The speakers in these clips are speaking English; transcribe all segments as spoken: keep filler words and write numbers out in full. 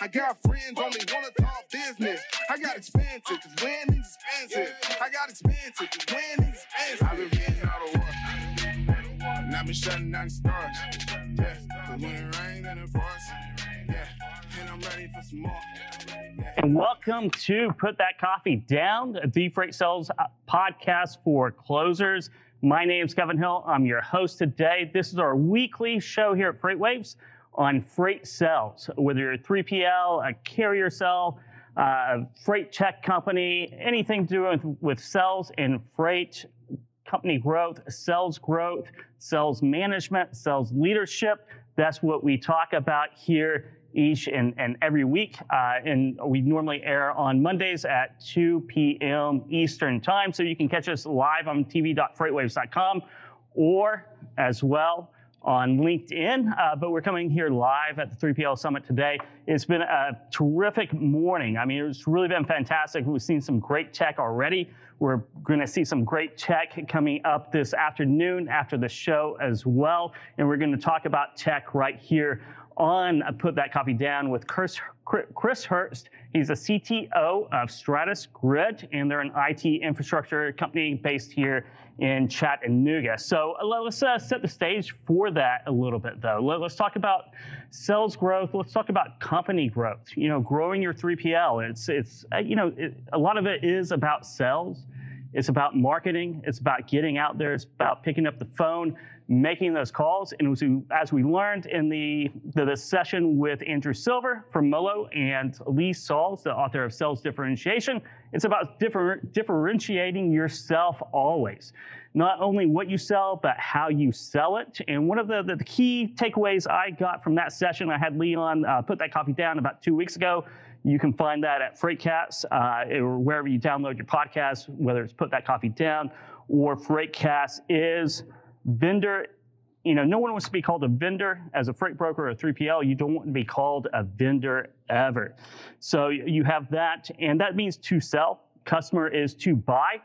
I got friends, only wanna talk business. I got expensive, cause winning's expensive. I got expensive, cause winning's expensive. I've been getting out of work, and I've been shutting down the stars. Yeah, cause when it rains and it pours, yeah, and I'm ready for some more. And welcome to Put That Coffee Down, the Freight Sales podcast for closers. My name's Kevin Hill. I'm your host today. This is our weekly show here at FreightWaves on freight sales. Whether you're a three P L, a carrier sell, a freight tech company, anything to do with, with sales and freight, company growth, sales growth, sales management, sales leadership, that's what we talk about here each and, and every week. Uh, and we normally air on Mondays at two p.m. Eastern time. So you can catch us live on t v dot freightwaves dot com or as well on LinkedIn. Uh, but we're coming here live at the three P L Summit today. It's been a terrific morning. I mean, it's really been fantastic. We've seen some great tech already. We're going to see some great tech coming up this afternoon after the show as well. And we're going to talk about tech right here on Put That Coffee Down with Chris, Chris Hurst. He's a C T O of Stratus Grid, and they're an I T infrastructure company based here in Chattanooga. So let's uh, set the stage for that a little bit, though. Let's talk about sales growth. Let's talk about company growth. You know, growing your three P L. It's it's uh, you know it, a lot of it is about sales. It's about marketing. It's about getting out there. It's about picking up the phone, making those calls. And as we, as we learned in the, the, the session with Andrew Silver from Molo and Lee Sauls, the author of Sales Differentiation, it's about differ, differentiating yourself always. Not only what you sell, but how you sell it. And one of the, the, the key takeaways I got from that session, I had Lee on uh, Put That Coffee Down about two weeks ago. You can find that at FreightCast uh, or wherever you download your podcast, whether it's Put That Coffee Down or FreightCast, is vendor. You know, no one wants to be called a vendor. As a freight broker or a three P L, you don't want to be called a vendor ever. So you have that, and that means to sell. Customer is to buy.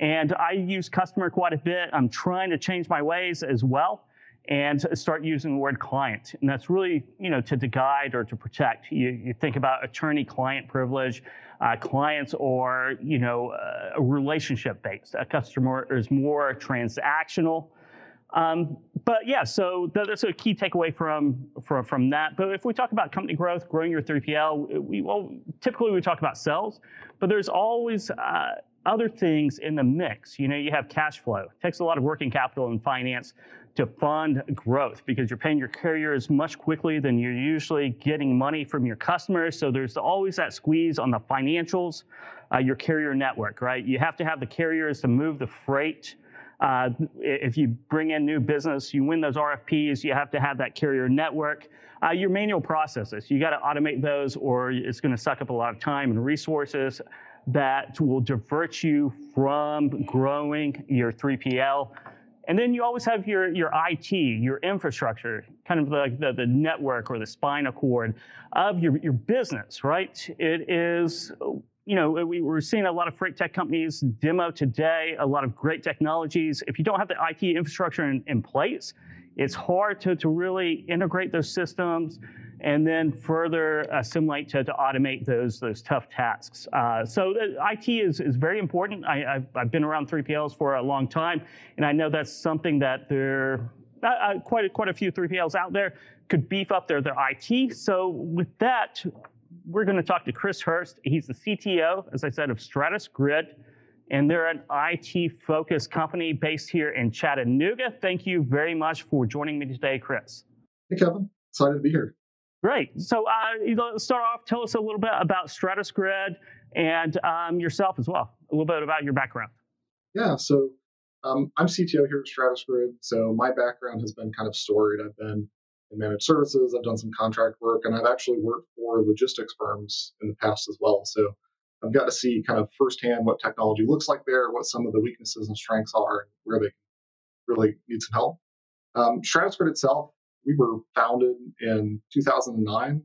And I use customer quite a bit. I'm trying to change my ways as well and start using the word client. And that's really, you know, to, to guide or to protect. You, you think about attorney-client privilege. Uh, clients are, you know, uh, relationship-based. A customer is more transactional. Um, but yeah, so that's a key takeaway from, from, from that. But if we talk about company growth, growing your three P L, we, well, typically we talk about sales, but there's always uh, other things in the mix. You know, you have cash flow. It takes a lot of working capital and finance to fund growth because you're paying your carriers much quickly than you're usually getting money from your customers. So there's always that squeeze on the financials, uh, your carrier network, right? You have to have the carriers to move the freight. Uh, if you bring in new business, you win those R F Ps, you have to have that carrier network. Uh, your manual processes, you got to automate those or it's going to suck up a lot of time and resources that will divert you from growing your three P L. And then you always have your, your I T, your infrastructure, kind of like the, the network or the spinal cord of your, your business, right? It is, you know, we, we're seeing a lot of freight tech companies demo today, a lot of great technologies. If you don't have the I T infrastructure in, in place, it's hard to, to really integrate those systems and then further assimilate to, to automate those, those tough tasks. Uh, so the I T is, is very important. I, I've, I've been around three P Ls for a long time, and I know that's something that there uh, quite, a, quite a few three P Ls out there could beef up their, their I T. So with that, we're gonna talk to Chris Hurst. He's the C T O, as I said, of Stratus Grid, and they're an I T-focused company based here in Chattanooga. Thank you very much for joining me today, Chris. Hey, Kevin. Excited to be here. Great. So uh, start off, tell us a little bit about Stratus Grid and um, yourself as well, a little bit about your background. Yeah, so um, I'm C T O here at Stratus Grid. So my background has been kind of storied. I've been in managed services, I've done some contract work, and I've actually worked for logistics firms in the past as well. So I've got to see kind of firsthand what technology looks like there, what some of the weaknesses and strengths are, and where they really need some help. Um, Stratus Grid itself, we were founded in two thousand nine.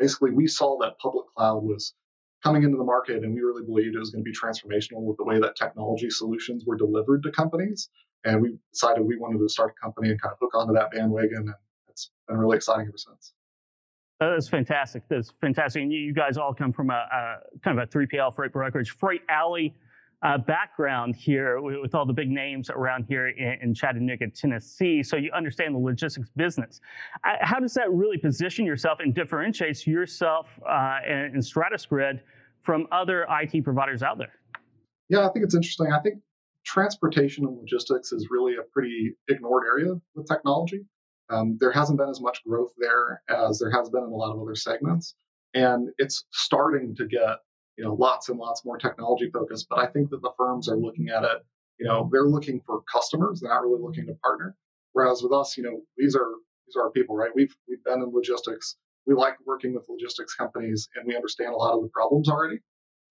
Basically, we saw that public cloud was coming into the market, and we really believed it was going to be transformational with the way that technology solutions were delivered to companies. And we decided we wanted to start a company and kind of hook onto that bandwagon, and it's been really exciting ever since. Uh, that's fantastic. That's fantastic. And you, you guys all come from a, a kind of a three P L freight brokerage, freight alley uh, background here with, with all the big names around here in, in Chattanooga, Tennessee. So you understand the logistics business. I, how does that really position yourself and differentiates yourself uh, and, and Stratus Grid from other I T providers out there? Yeah, I think it's interesting. I think transportation and logistics is really a pretty ignored area with technology. Um, there hasn't been as much growth there as there has been in a lot of other segments. And it's starting to get, you know, lots and lots more technology focused. But I think that the firms are looking at it, you know, they're looking for customers. They're not really looking to partner. Whereas with us, you know, these are these are our people, right? We've we've been in logistics. We like working with logistics companies, and we understand a lot of the problems already.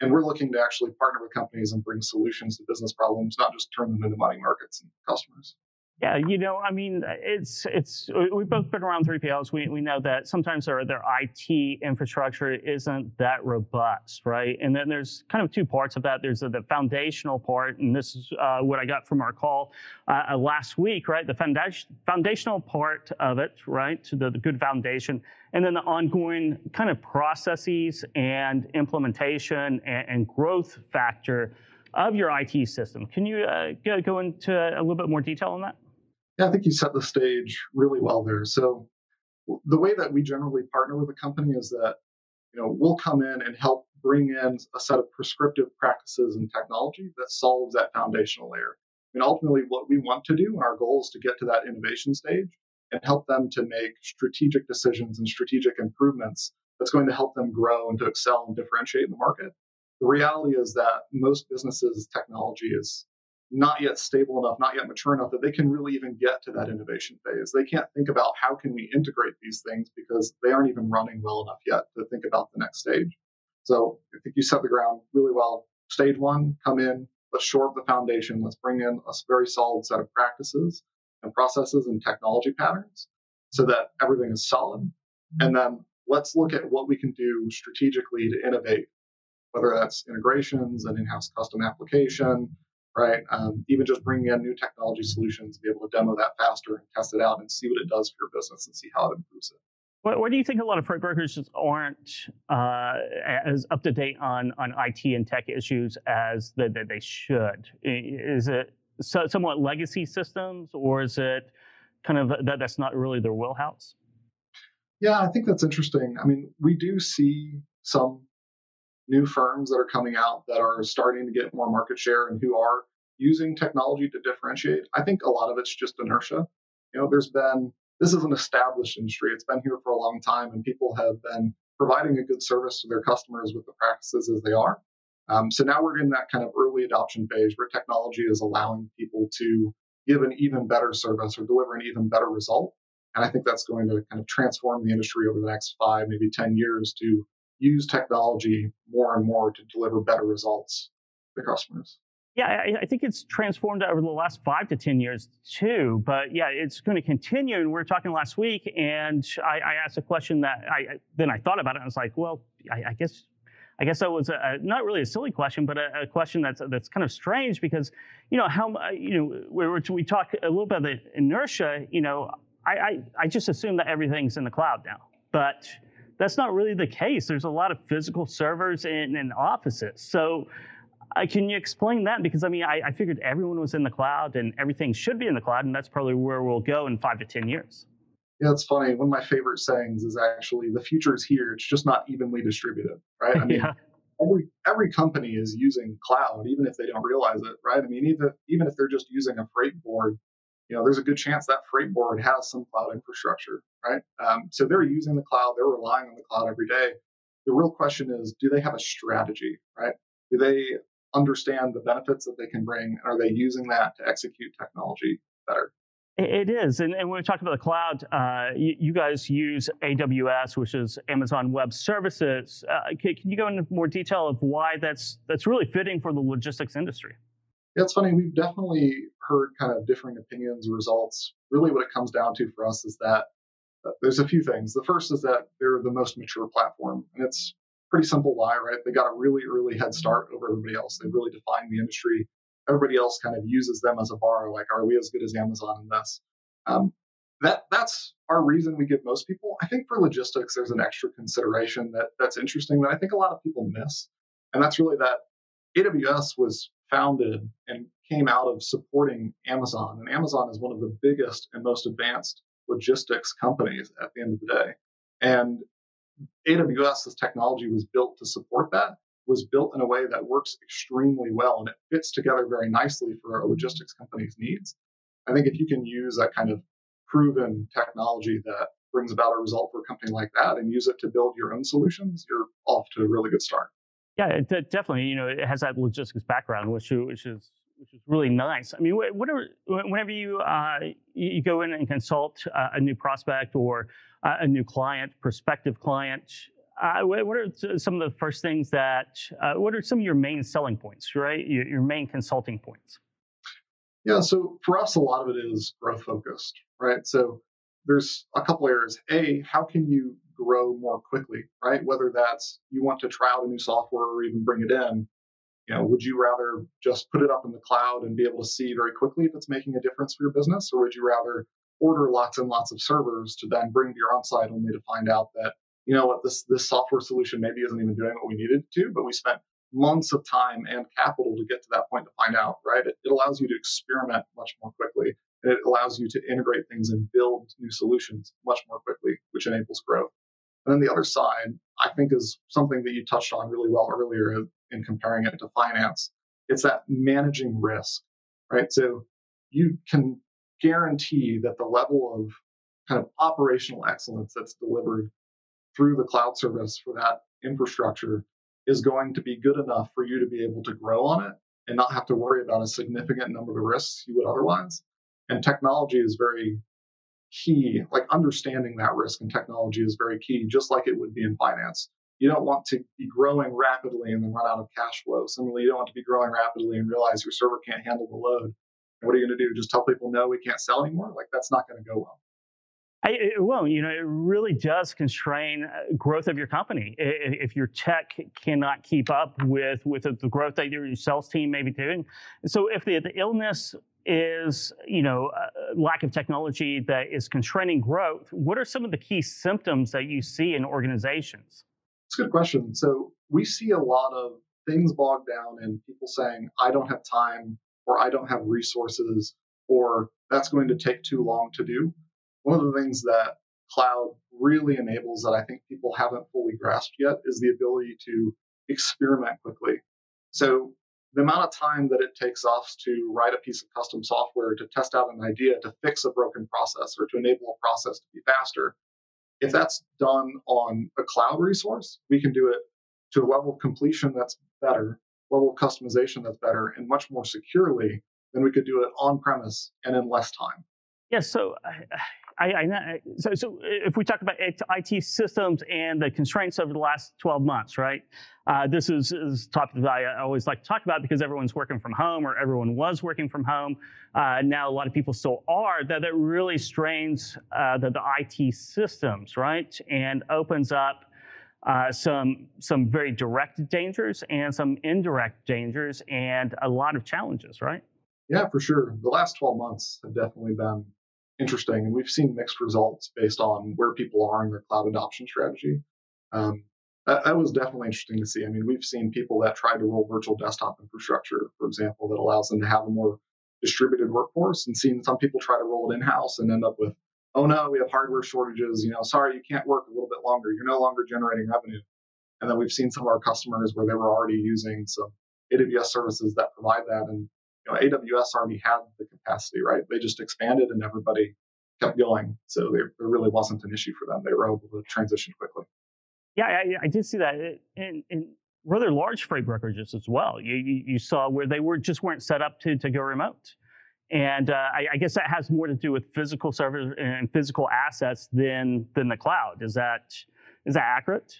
And we're looking to actually partner with companies and bring solutions to business problems, not just turn them into money markets and customers. Yeah, you know, I mean, it's, it's, we've both been around three P Ls. We, we know that sometimes their, their I T infrastructure isn't that robust, right? And then there's kind of two parts of that. There's the, the foundational part, and this is uh, what I got from our call uh, last week, right? The foundation, foundational part of it, right? To the, the good foundation. And then the ongoing kind of processes and implementation and, and growth factor of your I T system. Can you uh, go, go into a little bit more detail on that? Yeah, I think you set the stage really well there. So the way that we generally partner with a company is that, you know, we'll come in and help bring in a set of prescriptive practices and technology that solves that foundational layer. And ultimately what we want to do and our goal is to get to that innovation stage and help them to make strategic decisions and strategic improvements that's going to help them grow and to excel and differentiate in the market. The reality is that most businesses' technology is not yet stable enough, not yet mature enough that they can really even get to that innovation phase. They can't think about how can we integrate these things because they aren't even running well enough yet to think about the next stage. So I think you set the ground really well. Stage one, come in, let's shore up the foundation. Let's bring in a very solid set of practices and processes and technology patterns so that everything is solid. And then let's look at what we can do strategically to innovate, whether that's integrations and in-house custom application, right? Um, even just bringing in new technology solutions, be able to demo that faster and test it out and see what it does for your business and see how it improves it. What, what do you think a lot of freight brokers just aren't uh, as up to date on on I T and tech issues as that the, they should? Is it so, somewhat legacy systems, or is it kind of that that's not really their wheelhouse? Yeah, I think that's interesting. I mean, we do see some new firms that are coming out that are starting to get more market share and who are using technology to differentiate. I think a lot of it's just inertia. You know, there's been, this is an established industry. It's been here for a long time, and people have been providing a good service to their customers with the practices as they are. Um, so now we're in that kind of early adoption phase where technology is allowing people to give an even better service or deliver an even better result. And I think that's going to kind of transform the industry over the next five, maybe ten years to use technology more and more to deliver better results to customers. Yeah, I, I think it's transformed over the last five to ten years too, but yeah, it's going to continue. And we were talking last week, and I, I asked a question that I, I then I thought about it, and I was like, well, I, I guess I guess that was a, a, not really a silly question, but a, a question that's that's kind of strange because, you know, how you know we were, we talk a little bit about the inertia. You know, I, I I just assume that everything's in the cloud now, but that's not really the case. There's a lot of physical servers in, in offices. So uh, can you explain that? Because I mean, I, I figured everyone was in the cloud and everything should be in the cloud, and that's probably where we'll go in five to ten years. Yeah, it's funny. One of my favorite sayings is actually, the future is here. It's just not evenly distributed, right? I mean, yeah. every, every company is using cloud, even if they don't realize it, right? I mean, even, even if they're just using a freight board, you know, there's a good chance that freight board has some cloud infrastructure, right? Um, so they're using the cloud, they're relying on the cloud every day. The real question is, do they have a strategy, right? Do they understand the benefits that they can bring? Are they using that to execute technology better? It is. And, and when we talk about the cloud, uh, you, you guys use A W S, which is Amazon Web Services. Uh, can, can you go into more detail of why that's that's really fitting for the logistics industry? It's funny, we've definitely heard kind of differing opinions, results. Really what it comes down to for us is that uh, there's a few things. The first is that they're the most mature platform, and it's pretty simple why, right? They got a really early head start over everybody else. They really defined the industry. Everybody else kind of uses them as a bar, like, are we as good as Amazon in this? Um, that that's our reason we give most people. I think for logistics, there's an extra consideration that that's interesting that I think a lot of people miss. And that's really that A W S was founded and came out of supporting Amazon. And Amazon is one of the biggest and most advanced logistics companies at the end of the day. And AWS's technology was built to support that, was built in a way that works extremely well. And it fits together very nicely for a logistics company's needs. I think if you can use that kind of proven technology that brings about a result for a company like that and use it to build your own solutions, you're off to a really good start. Yeah, it de- definitely. You know, it has that logistics background, which which is which is really nice. I mean, whatever, whenever you uh, you go in and consult uh, a new prospect or uh, a new client, prospective client, uh, what are some of the first things that? Uh, what are some of your main selling points? Right, your, your main consulting points. Yeah, so for us, a lot of it is growth focused, right? So there's a couple areas. A, how can you grow more quickly, right? Whether that's you want to try out a new software or even bring it in, you know, would you rather just put it up in the cloud and be able to see very quickly if it's making a difference for your business? Or would you rather order lots and lots of servers to then bring to your on-site only to find out that, you know what, this, this software solution maybe isn't even doing what we needed it to, but we spent months of time and capital to get to that point to find out, right? It, it allows you to experiment much more quickly, and it allows you to integrate things and build new solutions much more quickly, which enables growth. And then the other side, I think, is something that you touched on really well earlier in comparing it to finance. It's that managing risk, right? So you can guarantee that the level of kind of operational excellence that's delivered through the cloud service for that infrastructure is going to be good enough for you to be able to grow on it and not have to worry about a significant number of risks you would otherwise. And technology is very key, like understanding that risk and technology is very key, just like it would be in finance. You don't want to be growing rapidly and then run out of cash flow. Similarly, you don't want to be growing rapidly and realize your server can't handle the load. And what are you going to do? Just tell people, no, we can't sell anymore? Like, that's not going to go well. I, it won't. You know, it really does constrain growth of your company. If your tech cannot keep up with, with the growth that your sales team may be doing. So if the, the illness is, you know, lack of technology that is constraining growth, what are some of the key symptoms that you see in organizations? It's a good question. So we see a lot of things bogged down in people saying, I don't have time, or I don't have resources, or that's going to take too long to do. One of the things that cloud really enables that I think people haven't fully grasped yet is the ability to experiment quickly. So the amount of time that it takes us to write a piece of custom software, to test out an idea, to fix a broken process, or to enable a process to be faster, if that's done on a cloud resource, we can do it to a level of completion that's better, level of customization that's better, and much more securely than we could do it on-premise and in less time. Yeah, so I, I, I so, so if we talk about I T systems and the constraints over the last twelve months, right? Uh, this is, is a topic that I always like to talk about because everyone's working from home, or everyone was working from home. Uh, now a lot of people still are. That that really strains uh, the, the I T systems, right? And opens up uh, some some very direct dangers and some indirect dangers and a lot of challenges, right? Yeah, for sure. The last twelve months have definitely been interesting, and we've seen mixed results based on where people are in their cloud adoption strategy. Um, that, that was definitely interesting to see. I mean, we've seen people that tried to roll virtual desktop infrastructure, for example, that allows them to have a more distributed workforce, and seen some people try to roll it in-house and end up with, oh no, we have hardware shortages, you know, sorry, you can't work a little bit longer, you're no longer generating revenue. And then we've seen some of our customers where they were already using some A W S services that provide that, and you know, A W S already had the capacity, right? They just expanded and everybody kept going. So there really wasn't an issue for them. They were able to transition quickly. Yeah, I, I did see that in, in rather large freight brokerages as well. You, you, you saw where they were just weren't set up to, to go remote. And uh, I, I guess that has more to do with physical servers and physical assets than than the cloud. Is that is that accurate?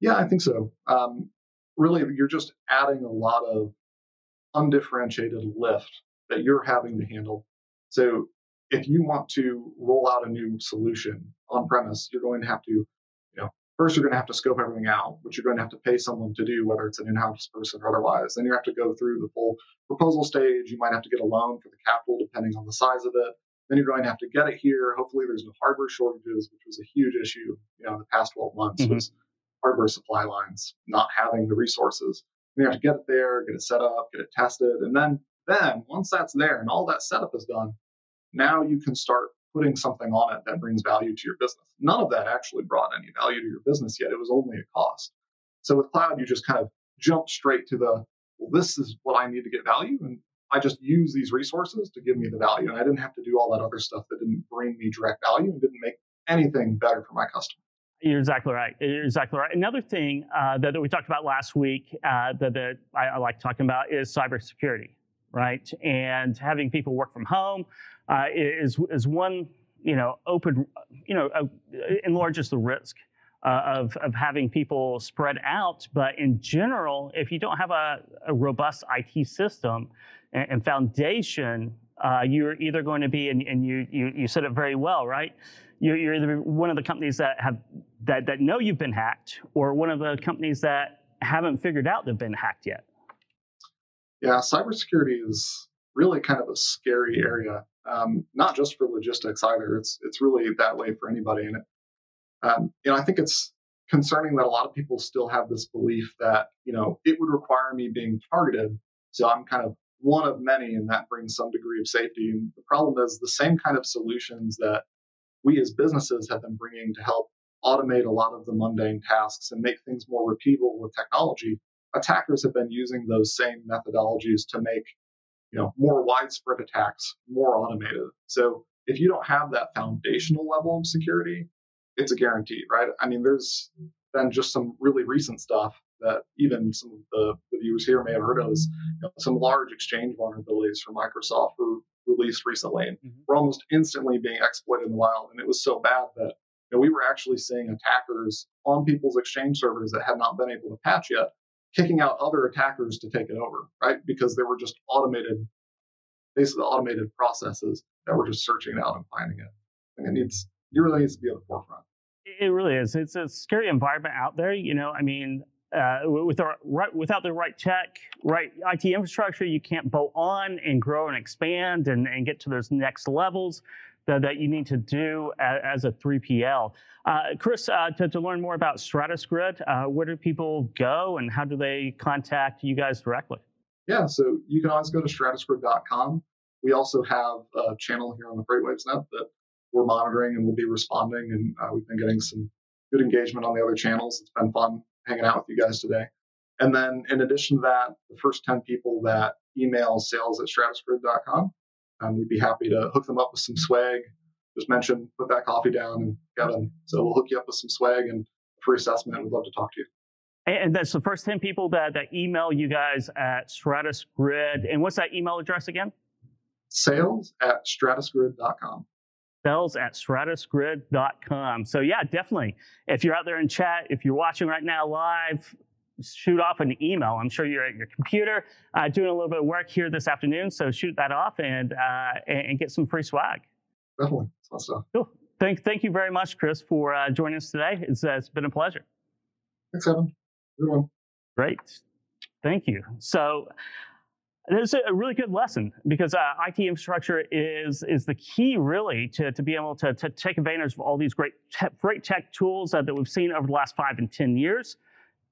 Yeah, I think so. Um, really, you're just adding a lot of undifferentiated lift that you're having to handle. So if you want to roll out a new solution on premise, you're going to have to, you know, first you're going to have to scope everything out, which you're going to have to pay someone to do, whether it's an in-house person or otherwise. Then you have to go through the full proposal stage. You might have to get a loan for the capital, depending on the size of it. Then you're going to have to get it here. Hopefully there's no hardware shortages, which was a huge issue, you know, in the past twelve months, mm-hmm. was hardware supply lines not having the resources. And you have to get it there, get it set up, get it tested. And then, then once that's there and all that setup is done, now you can start putting something on it that brings value to your business. None of that actually brought any value to your business yet. It was only a cost. So with cloud, you just kind of jump straight to the, well, this is what I need to get value. And I just use these resources to give me the value. And I didn't have to do all that other stuff that didn't bring me direct value and didn't make anything better for my customer. You're exactly right. You're exactly right. Another thing uh, that, that we talked about last week uh, that, that I, I like talking about is cybersecurity, right? And having people work from home uh, is is one, you know, open, you know, uh, enlarges the risk uh, of of having people spread out. But in general, if you don't have a, a robust I T system and, and foundation, uh, you're either going to be, and, and you, you you said it very well, right? You're, you're either one of the companies that have that that know you've been hacked, or one of the companies that haven't figured out they've been hacked yet. Yeah, cybersecurity is really kind of a scary area, um, not just for logistics either. It's it's really that way for anybody in it. Um, you know, I think it's concerning that a lot of people still have this belief that, you know, it would require me being targeted, so I'm kind of one of many, and that brings some degree of safety. And the problem is the same kind of solutions that we as businesses have been bringing to help automate a lot of the mundane tasks and make things more repeatable with technology, attackers have been using those same methodologies to make, you know, more widespread attacks more automated. So if you don't have that foundational level of security, it's a guarantee, right? I mean, there's been just some really recent stuff that even some of the, the viewers here may have heard of, is, you know, some large exchange vulnerabilities from Microsoft were released recently, and mm-hmm. were almost instantly being exploited in the wild. And it was so bad that, you know, we were actually seeing attackers on people's exchange servers that had not been able to patch yet, kicking out other attackers to take it over, right? Because they were just automated, basically automated processes that were just searching it out and finding it. And it needs, it really needs to be on the forefront. It really is. It's a scary environment out there. You know, I mean, uh, with our, right, without the right tech, right I T infrastructure, you can't bolt on and grow and expand and, and get to those next levels that, that you need to do as, as a three P L. Uh, Chris, uh, to, to learn more about Stratus Grid, uh, where do people go and how do they contact you guys directly? Yeah, so you can always go to stratus grid dot com. We also have a channel here on the FreightWaves Net that we're monitoring and we'll be responding. And uh, we've been getting some good engagement on the other channels. It's been fun hanging out with you guys today. And then in addition to that, the first ten people that email sales at stratus grid dot com, um, we'd be happy to hook them up with some swag. Just mention, put that coffee down and get them. So we'll hook you up with some swag and a free assessment. We'd love to talk to you. And that's the first ten people that, that email you guys at Stratus Grid. And what's that email address again? sales at stratus grid dot com. sales at stratus grid dot com. So yeah, definitely. If you're out there in chat, if you're watching right now live, shoot off an email. I'm sure you're at your computer uh, doing a little bit of work here this afternoon. So shoot that off and uh, and get some free swag. Definitely. Awesome. Cool. Thank, thank you very much, Chris, for uh, joining us today. It's, uh, it's been a pleasure. Thanks, Evan. Good one. Great. Thank you. So this is a really good lesson because uh, I T infrastructure is is the key, really, to, to be able to, to take advantage of all these great te- great tech tools uh, that we've seen over the last five and ten years,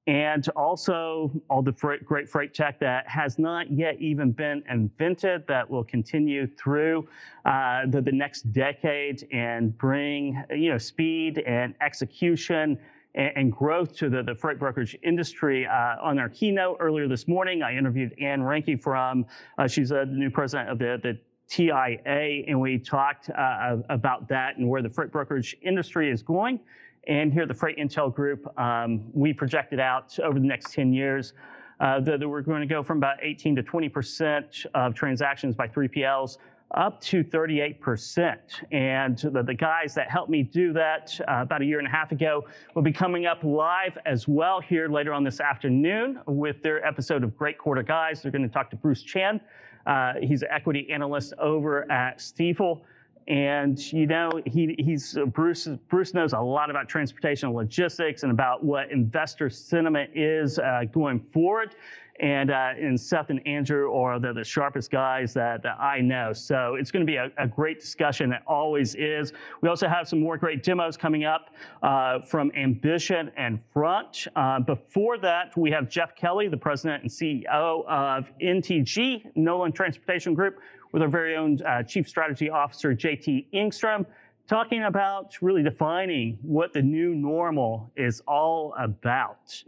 and also all the freight, great freight tech that has not yet even been invented that will continue through uh, the, the next decade and bring, you know, speed and execution and growth to the, the freight brokerage industry. Uh, on our keynote earlier this morning, I interviewed Ann Ranke from, uh, she's uh, the new president of the, the T I A, and we talked uh, about that and where the freight brokerage industry is going. And here at the Freight Intel Group, um, we projected out over the next ten years uh, that, that we're going to go from about eighteen to twenty percent of transactions by three P Ls up to thirty-eight percent. And the, the guys that helped me do that uh, about a year and a half ago will be coming up live as well here later on this afternoon with their episode of Great Quarter Guys. They're going to talk to Bruce Chan. Uh, he's an equity analyst over at Stiefel. And you know, he he's Bruce. Bruce knows a lot about transportation and logistics and about what investor sentiment is uh, going forward. And, uh, and Seth and Andrew are the, the sharpest guys that, that I know. So it's going to be a, a great discussion. It always is. We also have some more great demos coming up uh, from Ambition and Front. Uh, before that, we have Jeff Kelly, the president and C E O of N T G, Nolan Transportation Group, with our very own uh, Chief Strategy Officer, J T Ingstrom, talking about really defining what the new normal is all about.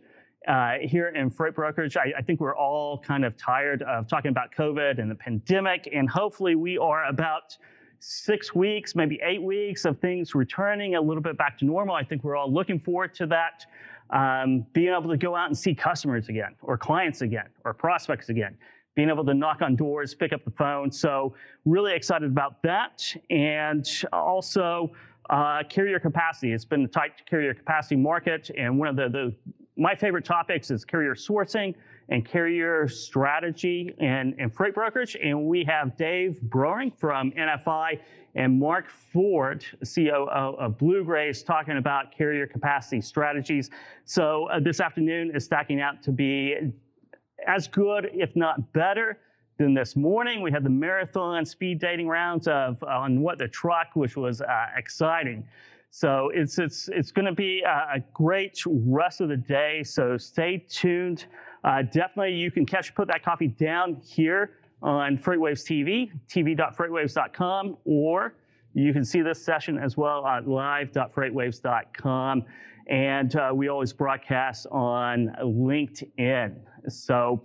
Uh, here in freight brokerage, I, I think we're all kind of tired of talking about COVID and the pandemic, and hopefully we are about six weeks, maybe eight weeks of things returning a little bit back to normal. I think we're all looking forward to that, um, being able to go out and see customers again, or clients again, or prospects again, being able to knock on doors, pick up the phone. So really excited about that. And also uh, carrier capacity. It's been a tight carrier capacity market, and one of the, the my favorite topics is carrier sourcing and carrier strategy and, and freight brokerage. And we have Dave Broering from N F I and Mark Ford, C O O of Blue Grace, talking about carrier capacity strategies. So uh, this afternoon is stacking out to be as good, if not better, than this morning. We had the marathon speed dating rounds of on what the truck, which was uh, exciting. So it's it's it's going to be a great rest of the day. So stay tuned. Uh, definitely, you can catch Put That Coffee Down here on FreightWaves T V, t v dot freightwaves dot com, or you can see this session as well at live dot freightwaves dot com. And uh, we always broadcast on LinkedIn. So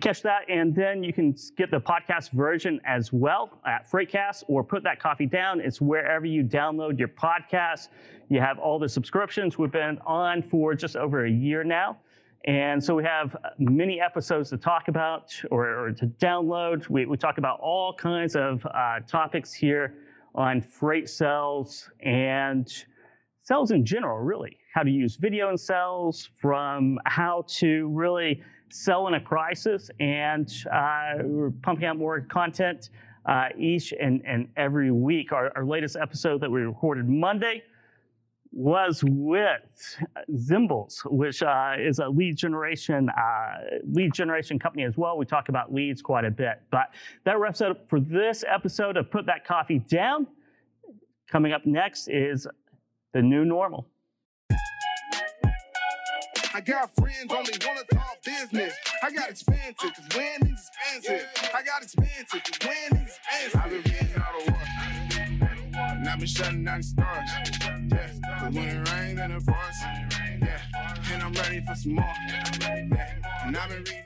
catch that, and then you can get the podcast version as well at FreightCast or Put That Coffee Down. It's wherever you download your podcast. You have all the subscriptions. We've been on for just over a year now, and so we have many episodes to talk about or, or to download. We, we talk about all kinds of uh, topics here on freight sales and sales in general, really. How to use video in sales, from how to really sell in a crisis, and uh, we're pumping out more content uh, each and, and every week. Our, our latest episode that we recorded Monday was with Zimbals, which uh, is a lead generation uh, lead generation company as well. We talk about leads quite a bit, but that wraps up for this episode of Put That Coffee Down. Coming up next is the new normal. I got friends, only wanna talk business. I got expensive, cause winning's expensive. I got expensive, cause winning's expensive. I've been reading all the work, and I've been shutting down the stars. Yeah, cause when it rains and it pours, yeah, and I'm ready for some more. Yeah, and I've been reading.